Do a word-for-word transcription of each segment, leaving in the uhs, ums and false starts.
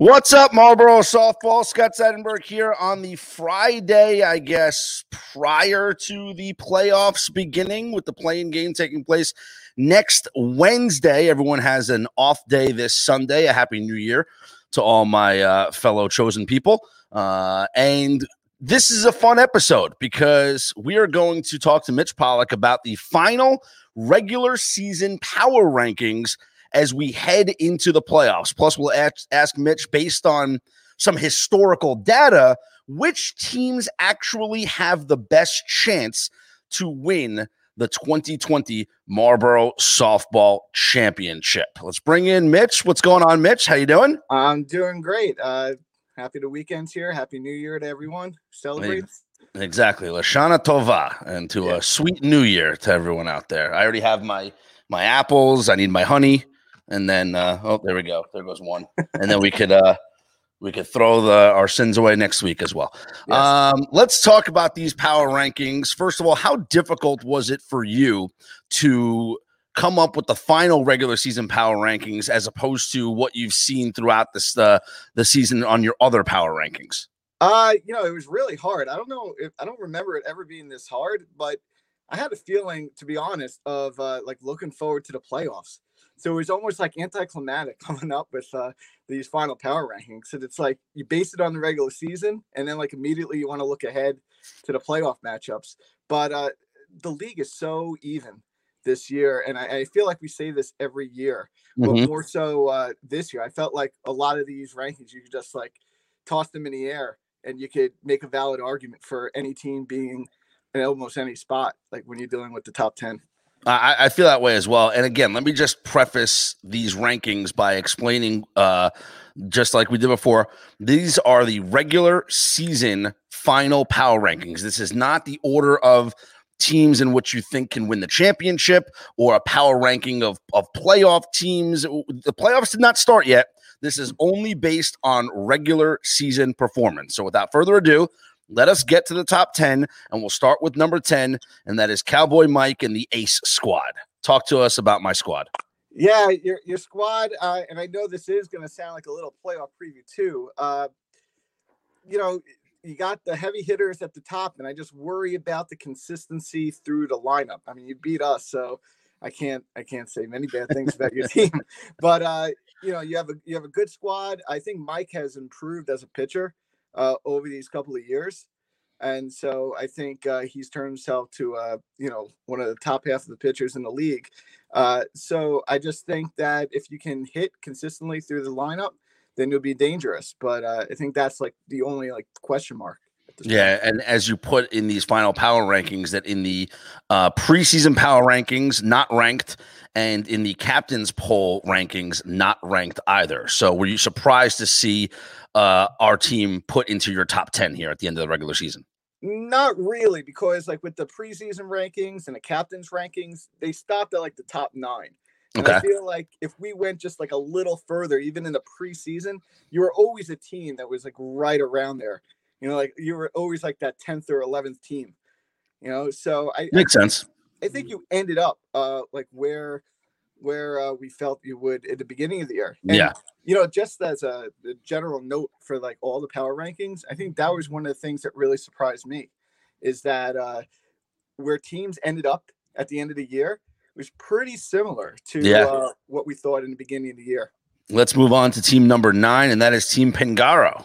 What's up, Marlboro Softball? Scott Seidenberg here on the Friday, I guess, prior to the playoffs beginning, with the play-in game taking place next Wednesday. Everyone has an off day this Sunday. A happy new year to all my uh, fellow chosen people. Uh, and this is a fun episode because we are going to talk to Mitch Pollack about the final regular season power rankings as we head into the playoffs. Plus, we'll ask, ask Mitch, based on some historical data, which teams actually have the best chance to win the twenty twenty Marlboro Softball Championship. Let's bring in Mitch. What's going on, Mitch? How you doing? I'm doing great. Uh, happy the weekend's here. Happy New Year to everyone. Celebrate. Exactly. Lashana Tova, and to yeah. a sweet New Year to everyone out there. I already have my my apples. I need my honey. And then, uh, oh, there we go. There goes one. And then we could uh, we could throw the, our sins away next week as well. Yes. Um, let's talk about these power rankings. First of all, how difficult was it for you to come up with the final regular season power rankings as opposed to what you've seen throughout this uh, the season on your other power rankings? Uh, you know, it was really hard. I don't know if I don't remember it ever being this hard, but I had a feeling, to be honest, of uh, like looking forward to the playoffs. So it was almost like anticlimactic coming up with uh, these final power rankings. And it's like you base it on the regular season, and then like immediately you want to look ahead to the playoff matchups. But uh, the league is so even this year, and I, I feel like we say this every year, mm-hmm. but more so uh, this year. I felt like a lot of these rankings, you could just like toss them in the air, and you could make a valid argument for any team being in almost any spot, like when you're dealing with the top ten. I, I feel that way as well. And again, let me just preface these rankings by explaining, uh, just like we did before, these are the regular season final power rankings. This is not the order of teams in which you think can win the championship or a power ranking of, of playoff teams. The playoffs did not start yet. This is only based on regular season performance. So without further ado, let us get to the top ten, and we'll start with number ten, and that is Cowboy Mike and the Ace Squad. Talk to us about my squad. Yeah, your your squad, uh, and I know this is going to sound like a little playoff preview too. Uh, you know, you got the heavy hitters at the top, and I just worry about the consistency through the lineup. I mean, you beat us, so I can't I can't say many bad things about your team. But uh, you know, you have a you have a good squad. I think Mike has improved as a pitcher uh over these couple of years, and so I think uh he's turned himself to uh you know one of the top half of the pitchers in the league, uh so I just think that if you can hit consistently through the lineup, then you'll be dangerous. But uh I think that's like the only like question mark at this yeah point. And as you put in these final power rankings, that in the uh preseason power rankings not ranked, and in the captain's poll rankings not ranked either. So were you surprised to see Uh, our team put into your top ten here at the end of the regular season? Not really, because like with the preseason rankings and the captain's rankings, they stopped at like the top nine. And okay. I feel like if we went just like a little further, even in the preseason, you were always a team that was like right around there. You know, like you were always like that tenth or eleventh team, you know? So I makes I, sense. I think you ended up uh, like where, where uh, we felt you would at the beginning of the year. And, yeah. You know, just as a, a general note for like all the power rankings, I think that was one of the things that really surprised me, is that uh, where teams ended up at the end of the year was pretty similar to yeah. uh, what we thought in the beginning of the year. Let's move on to team number nine, and that is Team Pingaro.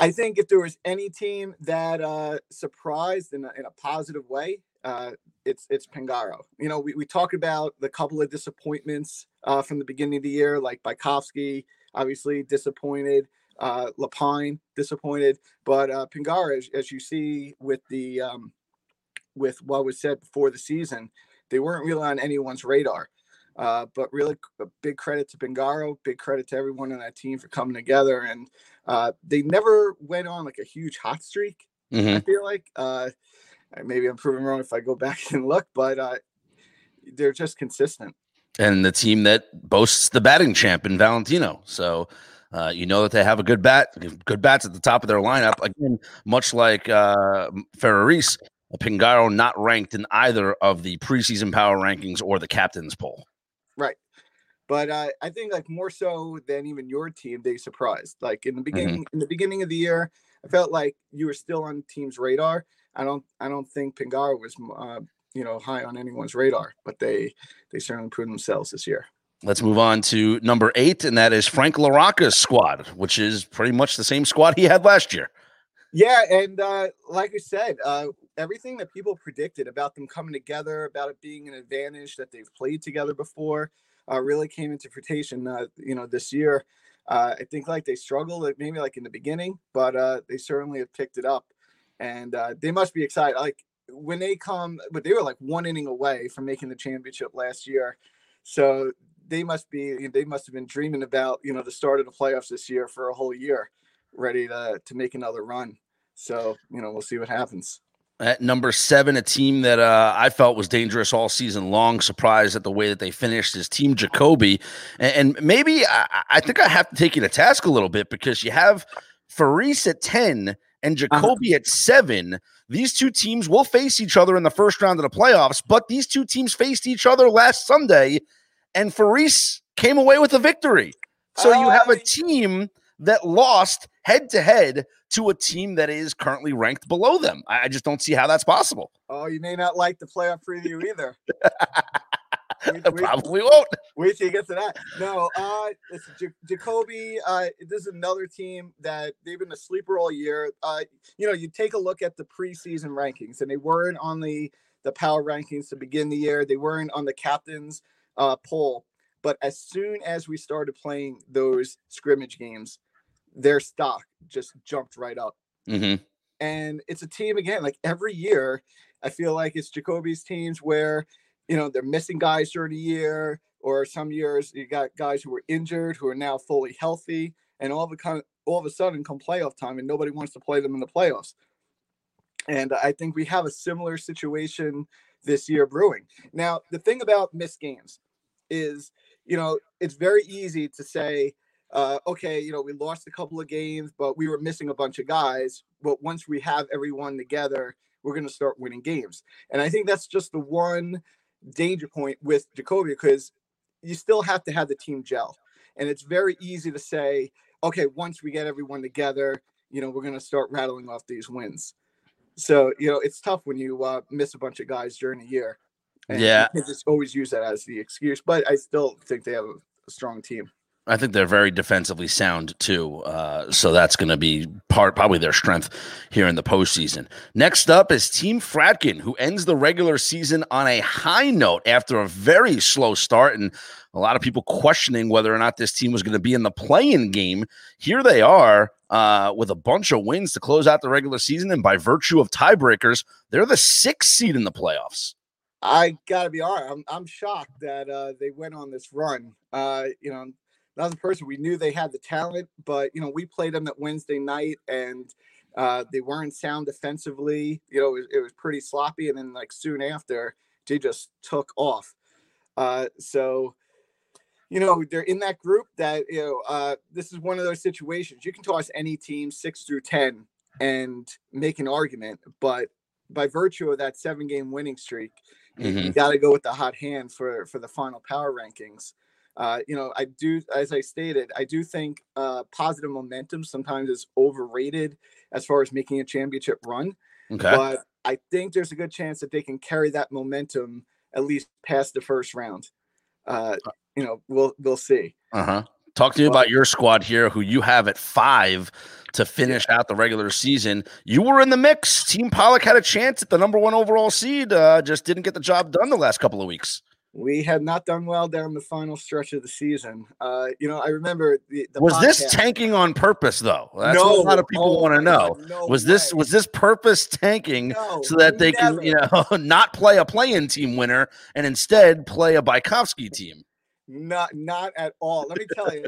I think if there was any team that uh, surprised in a, in a positive way, uh, it's it's Pingaro. You know, we, we talk about the couple of disappointments uh, from the beginning of the year, like Baikowski, obviously disappointed, uh, Lepine disappointed, but uh, Pingaro, as, as you see with the um, with what was said before the season, they weren't really on anyone's radar. Uh, but really, a big credit to Pingaro, big credit to everyone on that team for coming together. And uh, they never went on like a huge hot streak, mm-hmm. I feel like. Uh, maybe I'm proving wrong if I go back and look, but uh, they're just consistent. And the team that boasts the batting champ in Valentino. So uh, you know that they have a good bat, good bats at the top of their lineup. Again, much like uh, Ferraris, Pingaro not ranked in either of the preseason power rankings or the captain's poll. Right. But uh, I think, like, more so than even your team, they surprised. Like in the beginning, mm-hmm. in the beginning of the year, I felt like you were still on the team's radar. I don't, I don't think Pingaro was, uh, you know, high on anyone's radar, but they, they certainly proved themselves this year. Let's move on to number eight, and that is Frank LaRocca's squad, which is pretty much the same squad he had last year. Yeah, and uh, like I said, uh, everything that people predicted about them coming together, about it being an advantage that they've played together before, uh, really came into fruition. Uh, you know, this year, uh, I think like they struggled maybe like in the beginning, but uh, they certainly have picked it up, and uh, they must be excited. Like when they come, but they were like one inning away from making the championship last year, so they must be they must have been dreaming about, you know, the start of the playoffs this year for a whole year, ready to to make another run. So, you know, we'll see what happens. At number seven, a team that uh, I felt was dangerous all season long, surprised at the way that they finished, is Team Jacoby. And, and maybe I, I think I have to take you to task a little bit, because you have Faris at ten and Jacoby uh-huh. at seven. These two teams will face each other in the first round of the playoffs, but these two teams faced each other last Sunday, and Faris came away with a victory. So uh, you have a team that lost head-to-head to a team that is currently ranked below them. I just don't see how that's possible. Oh, you may not like the playoff preview either. we, we, Probably won't. Wait till you get to that. No, uh, it's J- Jacoby, uh, this is another team that they've been a sleeper all year. Uh, you know, you take a look at the preseason rankings, and they weren't on the, the power rankings to begin the year. They weren't on the captain's uh, poll. But as soon as we started playing those scrimmage games, their stock just jumped right up. Mm-hmm. And it's a team, again, like every year, I feel like it's Jacoby's teams where, you know, they're missing guys during the year, or some years you got guys who were injured who are now fully healthy, and all of a, kind of, all of a sudden come playoff time, and nobody wants to play them in the playoffs. And I think we have a similar situation this year brewing. Now, the thing about missed games is, you know, it's very easy to say, uh, okay, you know, we lost a couple of games, but we were missing a bunch of guys. But once we have everyone together, we're going to start winning games. And I think that's just the one danger point with Jacoby, because you still have to have the team gel. And it's very easy to say, okay, once we get everyone together, you know, we're going to start rattling off these wins. So, you know, it's tough when you uh, miss a bunch of guys during the year. And yeah, I just always use that as the excuse, but I still think they have a strong team. I think they're very defensively sound too, uh, so that's going to be part probably their strength here in the postseason. Next up is Team Fratkin, who ends the regular season on a high note after a very slow start, and a lot of people questioning whether or not this team was going to be in the play-in game. Here they are uh, with a bunch of wins to close out the regular season, and by virtue of tiebreakers, they're the sixth seed in the playoffs. I gotta be honest. I'm I'm shocked that uh, they went on this run. Uh, you know, another person, we knew they had the talent, but you know, we played them that Wednesday night, and uh, they weren't sound defensively. You know, it, it was pretty sloppy, and then like soon after, they just took off. Uh, so, you know, they're in that group that, you know, uh, this is one of those situations. You can toss any team six through ten and make an argument, but by virtue of that seven-game winning streak, mm-hmm. you got to go with the hot hand for, for the final power rankings. Uh, you know, I do, as I stated, I do think uh, positive momentum sometimes is overrated as far as making a championship run. Okay. But I think there's a good chance that they can carry that momentum at least past the first round. Uh, you know, we'll we'll see. Uh huh. Talk to you about your squad here, who you have at five to finish out the regular season. You were in the mix. Team Pollack had a chance at the number one overall seed, uh, just didn't get the job done the last couple of weeks. We had not done well down the final stretch of the season. Uh, you know, I remember the, the was podcast. This tanking on purpose, though? That's no, what a lot of people oh want to know. God, no was this way. was this purpose tanking no, so that they never. can, you know, not play a play-in team winner and instead play a Baikowski team? Not, not at all. Let me tell you,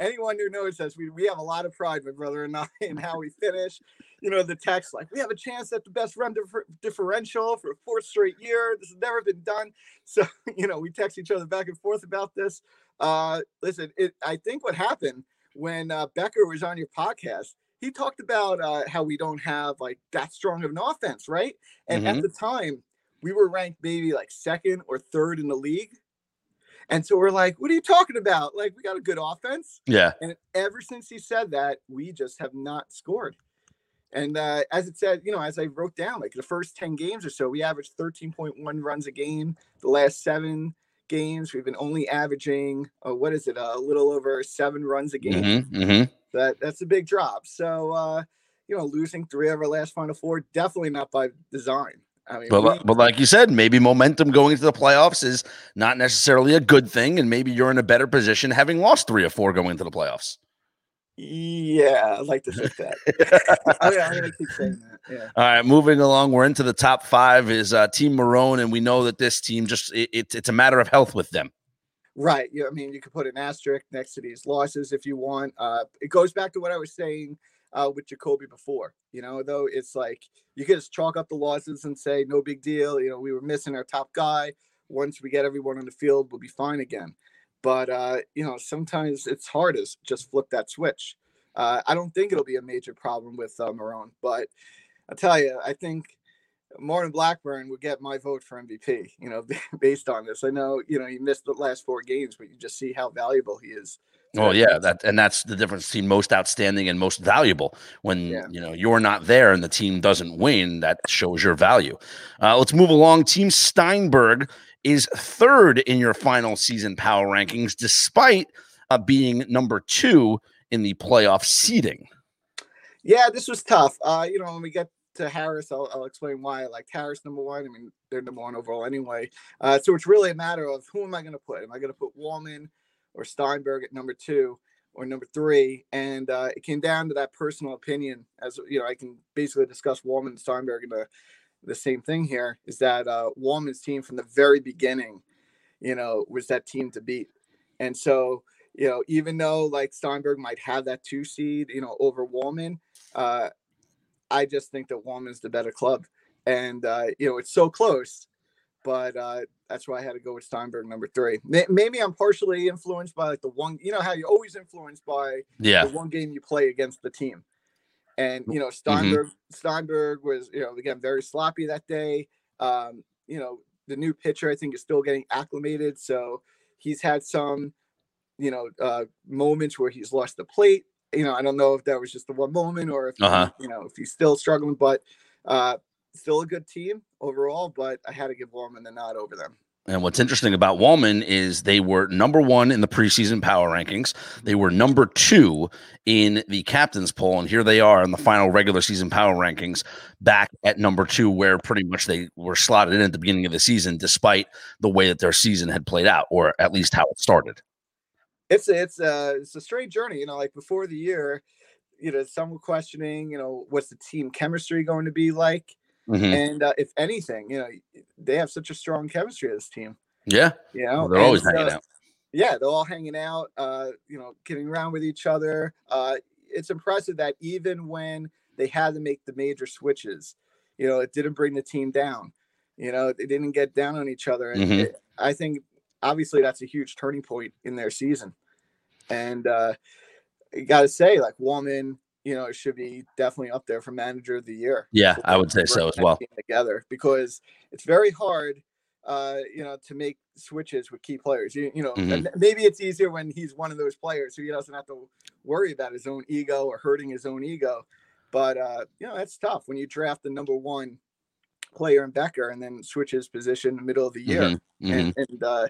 anyone who knows us, we, we have a lot of pride, my brother and I, in how we finish. You know, the text like, we have a chance at the best run dif- differential for a fourth straight year. This has never been done. So, you know, we text each other back and forth about this. Uh, listen, it, I think what happened when uh, Becker was on your podcast, he talked about uh, how we don't have like that strong of an offense, right? And mm-hmm. at the time, we were ranked maybe like second or third in the league. And so we're like, what are you talking about? Like, we got a good offense. Yeah. And ever since he said that, we just have not scored. And uh, as it said, you know, as I wrote down, like the first ten games or so, we averaged thirteen point one runs a game. The last seven games, we've been only averaging, uh, what is it, uh, a little over seven runs a game. Mm-hmm, mm-hmm. That That's a big drop. So, uh, you know, losing three of our last Final Four, definitely not by design. I mean, but, we, but like you said, maybe momentum going into the playoffs is not necessarily a good thing, and maybe you're in a better position having lost three or four going into the playoffs. Yeah, I'd like to think that. I mean, I'm gonna keep saying that. Yeah. All right, moving along, we're into the top five is uh, Team Marone, and we know that this team just it, it, it's a matter of health with them. Right. Yeah, I mean, you could put an asterisk next to these losses if you want. Uh, it goes back to what I was saying Uh, with Jacoby before, you know, though it's like you can just chalk up the losses and say no big deal. You know, we were missing our top guy. Once we get everyone on the field, we'll be fine again. But uh, you know, sometimes it's hard to just flip that switch. Uh, I don't think it'll be a major problem with uh, Marone, but I tell you, I think Martin Blackburn would get my vote for M V P. You know, based on this, I know you know he missed the last four games, but you just see how valuable he is. Oh yeah, that and that's the difference between most outstanding and most valuable. When yeah. you know you're not there and the team doesn't win, that shows your value. Uh, let's move along. Team Steinberg is third in your final season power rankings, despite uh, being number two in the playoff seeding. Yeah, this was tough. Uh, you know, when we get to Harris, I'll, I'll explain why I liked Harris number one. I mean, they're number one overall anyway. Uh, so it's really a matter of who am I going to put? Am I going to put Wallman or Steinberg at number two or number three? And uh, it came down to that personal opinion. As you know, I can basically discuss Wallman and Steinberg in the, the same thing here, is that uh, Wallman's team from the very beginning, you know, was that team to beat. And so, you know, even though like Steinberg might have that two seed, you know, over Wallman, uh, I just think that Wallman's the better club. And, uh, you know, it's so close. But uh, that's why I had to go with Steinberg number three. Maybe I'm partially influenced by like the one, you know, how you're always influenced by yeah. the one game you play against the team. And, you know, Steinberg, mm-hmm. Steinberg was, you know, again, very sloppy that day. Um, you know, the new pitcher, I think, is still getting acclimated. So he's had some, you know, uh, moments where he's lost the plate. You know, I don't know if that was just the one moment or if, uh-huh. you know, if he's still struggling, but, uh, still a good team overall, but I had to give Wallman the nod over them. And what's interesting about Wallman is they were number one in the preseason power rankings. They were number two in the captain's poll, and here they are in the final regular season power rankings back at number two, where pretty much they were slotted in at the beginning of the season, despite the way that their season had played out, or at least how it started. It's a, it's a, it's a strange journey, you know, like before the year, you know, some were questioning, you know, what's the team chemistry going to be like? Mm-hmm. And uh, if anything, you know, they have such a strong chemistry of this team. Yeah. You know, well, they're and always so, hanging out. Yeah. They're all hanging out, uh, you know, getting around with each other. Uh, it's impressive that even when they had to make the major switches, you know, it didn't bring the team down, you know, they didn't get down on each other. And mm-hmm. it, I think obviously that's a huge turning point in their season. And uh, you got to say, like, Wallman, you know, it should be definitely up there for manager of the year. Yeah, I would say so as well. Together, because it's very hard, uh, you know, to make switches with key players. You, you know, mm-hmm. maybe it's easier when he's one of those players who he doesn't have to worry about his own ego or hurting his own ego. But, uh, you know, that's tough when you draft the number one player in Becker and then switch his position in the middle of the year. Mm-hmm. Mm-hmm. And, and uh,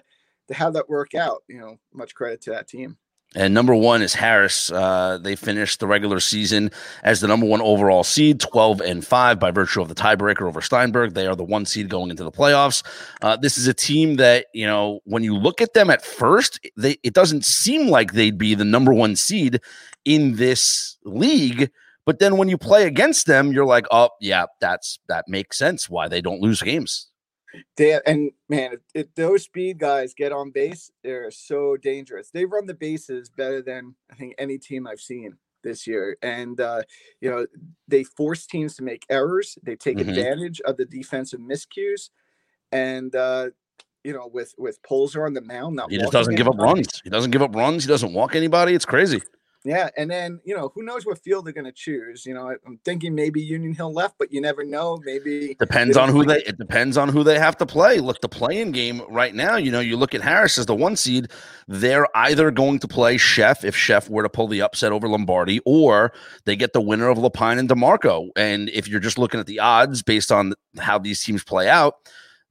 to have that work out, you know, much credit to that team. And number one is Harris. Uh, they finished the regular season as the number one overall seed, twelve and five by virtue of the tiebreaker over Steinberg. They are the one seed going into the playoffs. Uh, this is a team that, you know, when you look at them at first, they, it doesn't seem like they'd be the number one seed in this league. But then when you play against them, you're like, oh, yeah, that's that makes sense why they don't lose games. They, and man, if, if those speed guys get on base, they're so dangerous. They run the bases better than I think any team I've seen this year. And, uh, you know, they force teams to make errors. They take mm-hmm. advantage of the defensive miscues. And, uh, you know, with, with Polzer on the mound, not he just doesn't anybody. give up runs. He doesn't give up runs. He doesn't walk anybody. It's crazy. Yeah. And then, you know, who knows what field they're going to choose? You know, I, I'm thinking maybe Union Hill left, but you never know. Maybe depends on who they, it depends on who they have to play. Look, the play-in game right now, you know, you look at Harris as the one seed, they're either going to play Shef if Shef were to pull the upset over Lombardi, or they get the winner of Lepine and DeMarco. And if you're just looking at the odds based on how these teams play out,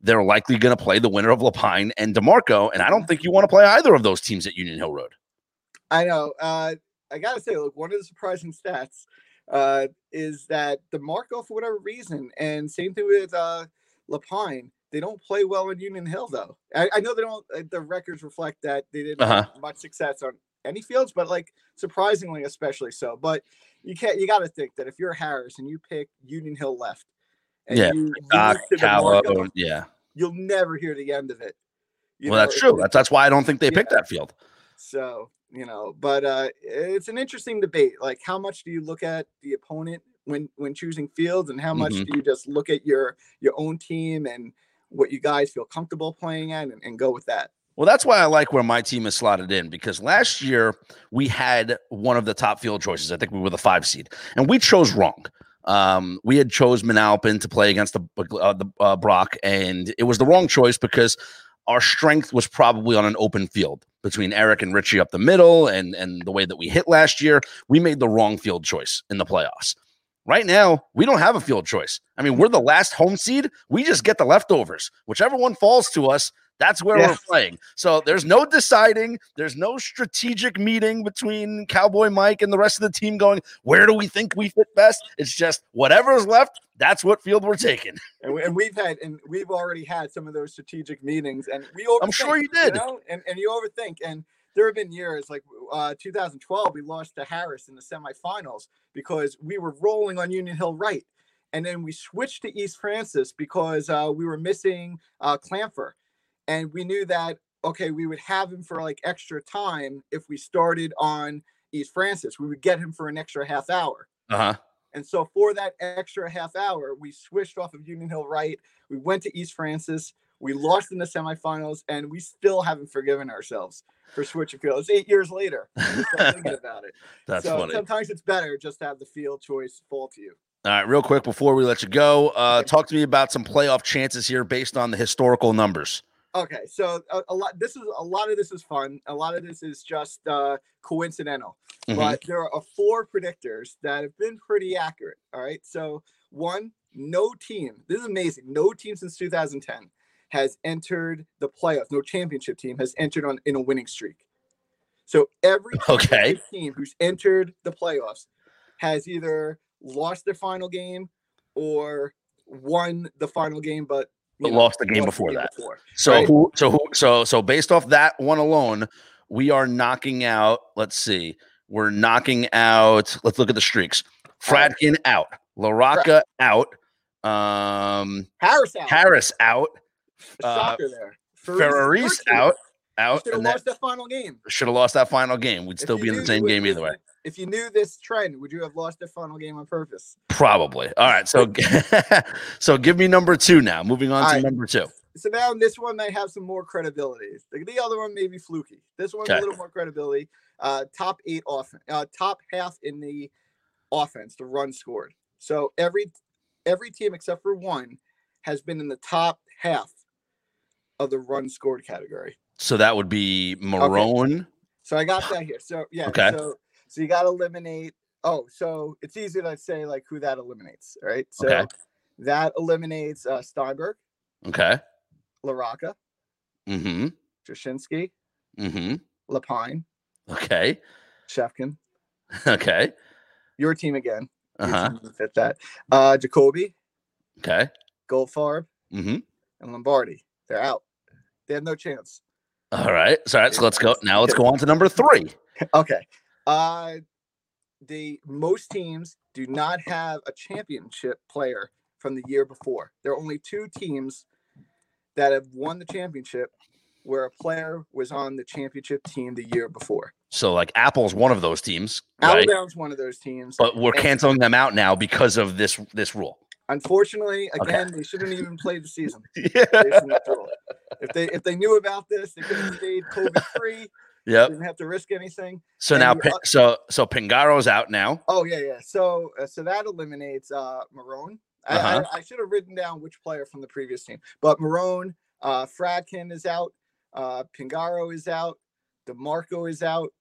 they're likely going to play the winner of Lepine and DeMarco. And I don't think you want to play either of those teams at Union Hill Road. I know. Uh, I got to say, look, one of the surprising stats uh, is that DeMarco, for whatever reason, and same thing with uh, Lepine, they don't play well in Union Hill, though. I, I know they don't, uh, the records reflect that they didn't uh-huh. have much success on any fields, but like surprisingly, especially so. But you can't, you got to think that if you're Harris and you pick Union Hill left, and yeah, you uh, Cowboy, DeMarco, yeah, you'll never hear the end of it. You well, know, that's true. That's that's why I don't think they yeah. picked that field. So, you know, but uh, it's an interesting debate. Like, how much do you look at the opponent when when choosing fields, and how much mm-hmm. do you just look at your your own team and what you guys feel comfortable playing at, and, and go with that? Well, that's why I like where my team is slotted in, because last year we had one of the top field choices. I think we were the five seed, and we chose wrong. Um, we had chose Menalapan to play against the, uh, the uh, Brock, and it was the wrong choice because our strength was probably on an open field between Eric and Richie up the middle, and and the way that we hit last year, we made the wrong field choice in the playoffs. Right now, we don't have a field choice. I mean, we're the last home seed. We just get the leftovers. Whichever one falls to us, that's where yeah. we're playing. So there's no deciding. There's no strategic meeting between Cowboy Mike and the rest of the team going, where do we think we fit best? It's just whatever's left, that's what field we're taking. And, we, and we've had, and we've already had some of those strategic meetings. And we overthink. I'm sure you did. You know? and, and you overthink. And there have been years, like uh, two thousand twelve, we lost to Harris in the semifinals because we were rolling on Union Hill right. And then we switched to East Francis because uh, we were missing uh, Clamfer. And we knew that, okay, we would have him for like extra time if we started on East Francis. We would get him for an extra half hour. Uh-huh. And so for that extra half hour, we switched off of Union Hill right. We went to East Francis. We lost in the semifinals, and we still haven't forgiven ourselves for switching fields. It's eight years later. We're still thinking about it. That's so funny. Sometimes it's better just to have the field choice fall to you. All right, real quick before we let you go, uh, talk to me about some playoff chances here based on the historical numbers. Okay, so a, a lot. This is a lot of this is fun. A lot of this is just uh, coincidental. Mm-hmm. But there are four predictors that have been pretty accurate. All right, so one, no team. This is amazing. No team since two thousand ten has entered the playoffs. No championship team has entered on in a winning streak. So every okay. team who's entered the playoffs has either lost their final game or won the final game, but But you know, lost the game lost before the game that. Before, so, right? who, so, who, so, so, based off that one alone, we are knocking out. Let's see, we're knocking out. Let's look at the streaks. Fratkin out, LaRocca out, um, Harris out, Harris out, uh, there. Ferraris out, out. Should have lost that, that final game. Should have lost that final game. We'd still be in the same game either way. If you knew this trend, would you have lost the final game on purpose? Probably. All right. So, so give me number two now. Moving on All to right. number two. So now this one might have some more credibility. The, the other one may be fluky. This one's okay. a little more credibility. Uh, top eight offense. Uh, top half in the offense, the run scored. So every every team except for one has been in the top half of the run scored category. So that would be Marone. Okay. So I got that here. So yeah. Okay. So, So you got to eliminate. Oh, so it's easy to say like who that eliminates, right? So okay. that eliminates uh, Steinberg. Okay. LaRocca. Mm-hmm. Trashinsky. Mm-hmm. Lepine. Okay. Shefkin. Okay. Your team again. Your uh-huh. team doesn't fit that. Uh, Jacoby. Okay. Goldfarb. Mm-hmm. And Lombardi. They're out. They have no chance. All right. So, all right, so let's go. Now let's go on to number three. Okay. Uh, the most teams do not have a championship player from the year before. There are only two teams that have won the championship where a player was on the championship team the year before. So, like, Apple's one of those teams. Right? Applebaum's one of those teams. But we're and canceling them out now because of this this rule. Unfortunately, again, okay. they shouldn't even play the season. yeah. If they if they knew about this, they could have stayed COVID free. Yeah, doesn't have to risk anything. So and now, uh, so so Pingaro's out now. Oh yeah, yeah. So uh, so that eliminates uh, Marone. I, uh-huh. I, I should have written down which player from the previous team, but Marone, uh, Fratkin is out, uh, Pingaro is out, DeMarco is out,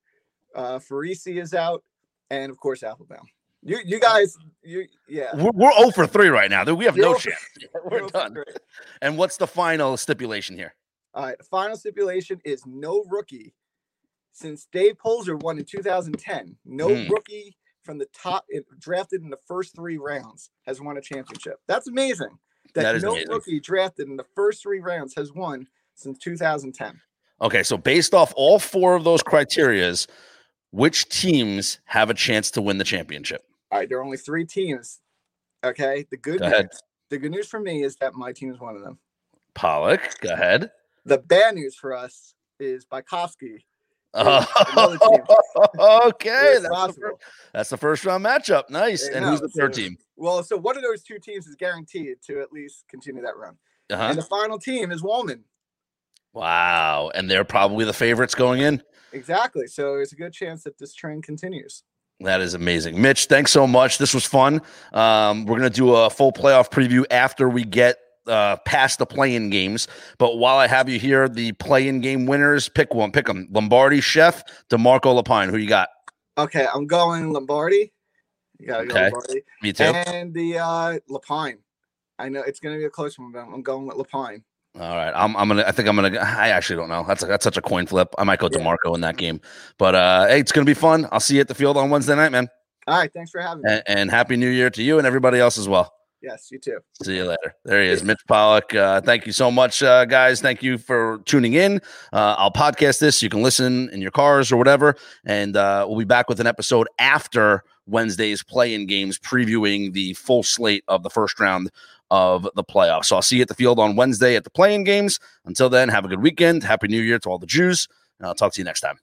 uh, Farisi is out, and of course Applebaum. You you guys, you yeah. We're, we're oh for three right now. We have no chance. We're done. And what's the final stipulation here? All right, the final stipulation is no rookie since Dave Polzer won in two thousand ten. No mm. rookie from the top drafted in the first three rounds has won a championship. That's amazing. That, that is no amazing. Rookie drafted in the first three rounds has won since two thousand ten. Okay, so based off all four of those criterias, which teams have a chance to win the championship? All right, there are only three teams. Okay, the good go news, the good news for me is that my team is one of them. Pollack, go ahead. The bad news for us is Baikowski. Oh, okay, that's the, that's the first round matchup. Nice. Yeah, and no, who's the third so, team? Well, so one of those two teams is guaranteed to at least continue that run. Uh-huh. And the final team is Wallman. Wow, and they're probably the favorites going in. Exactly. So there's a good chance that this trend continues. That is amazing. Mitch, thanks so much. This was fun. Um, we're going to do a full playoff preview after we get uh, past the play-in games. But while I have you here, the play-in game winners, pick one. Pick them. Lombardi, Shef, DeMarco, Lepine. Who you got? Okay, I'm going Lombardi. You got to okay. go Lombardi. Me too. And the uh, Lepine. I know it's going to be a close one, but I'm going with Lepine. All right, I'm. I'm gonna. I think I'm gonna. I actually don't know. That's a, that's such a coin flip. I might go DeMarco in that game, but uh, hey, it's gonna be fun. I'll see you at the field on Wednesday night, man. All right, thanks for having me. And, and happy New Year to you and everybody else as well. Yes, you too. See you later. There he is, Mitch Pollack. Uh, thank you so much, uh, guys. Thank you for tuning in. Uh, I'll podcast this. You can listen in your cars or whatever, and uh, we'll be back with an episode after Wednesday's play-in games, previewing the full slate of the first round of the playoffs. So I'll see you at the field on Wednesday at the play-in games. Until then, have a good weekend. Happy New Year to all the Jews, and I'll talk to you next time.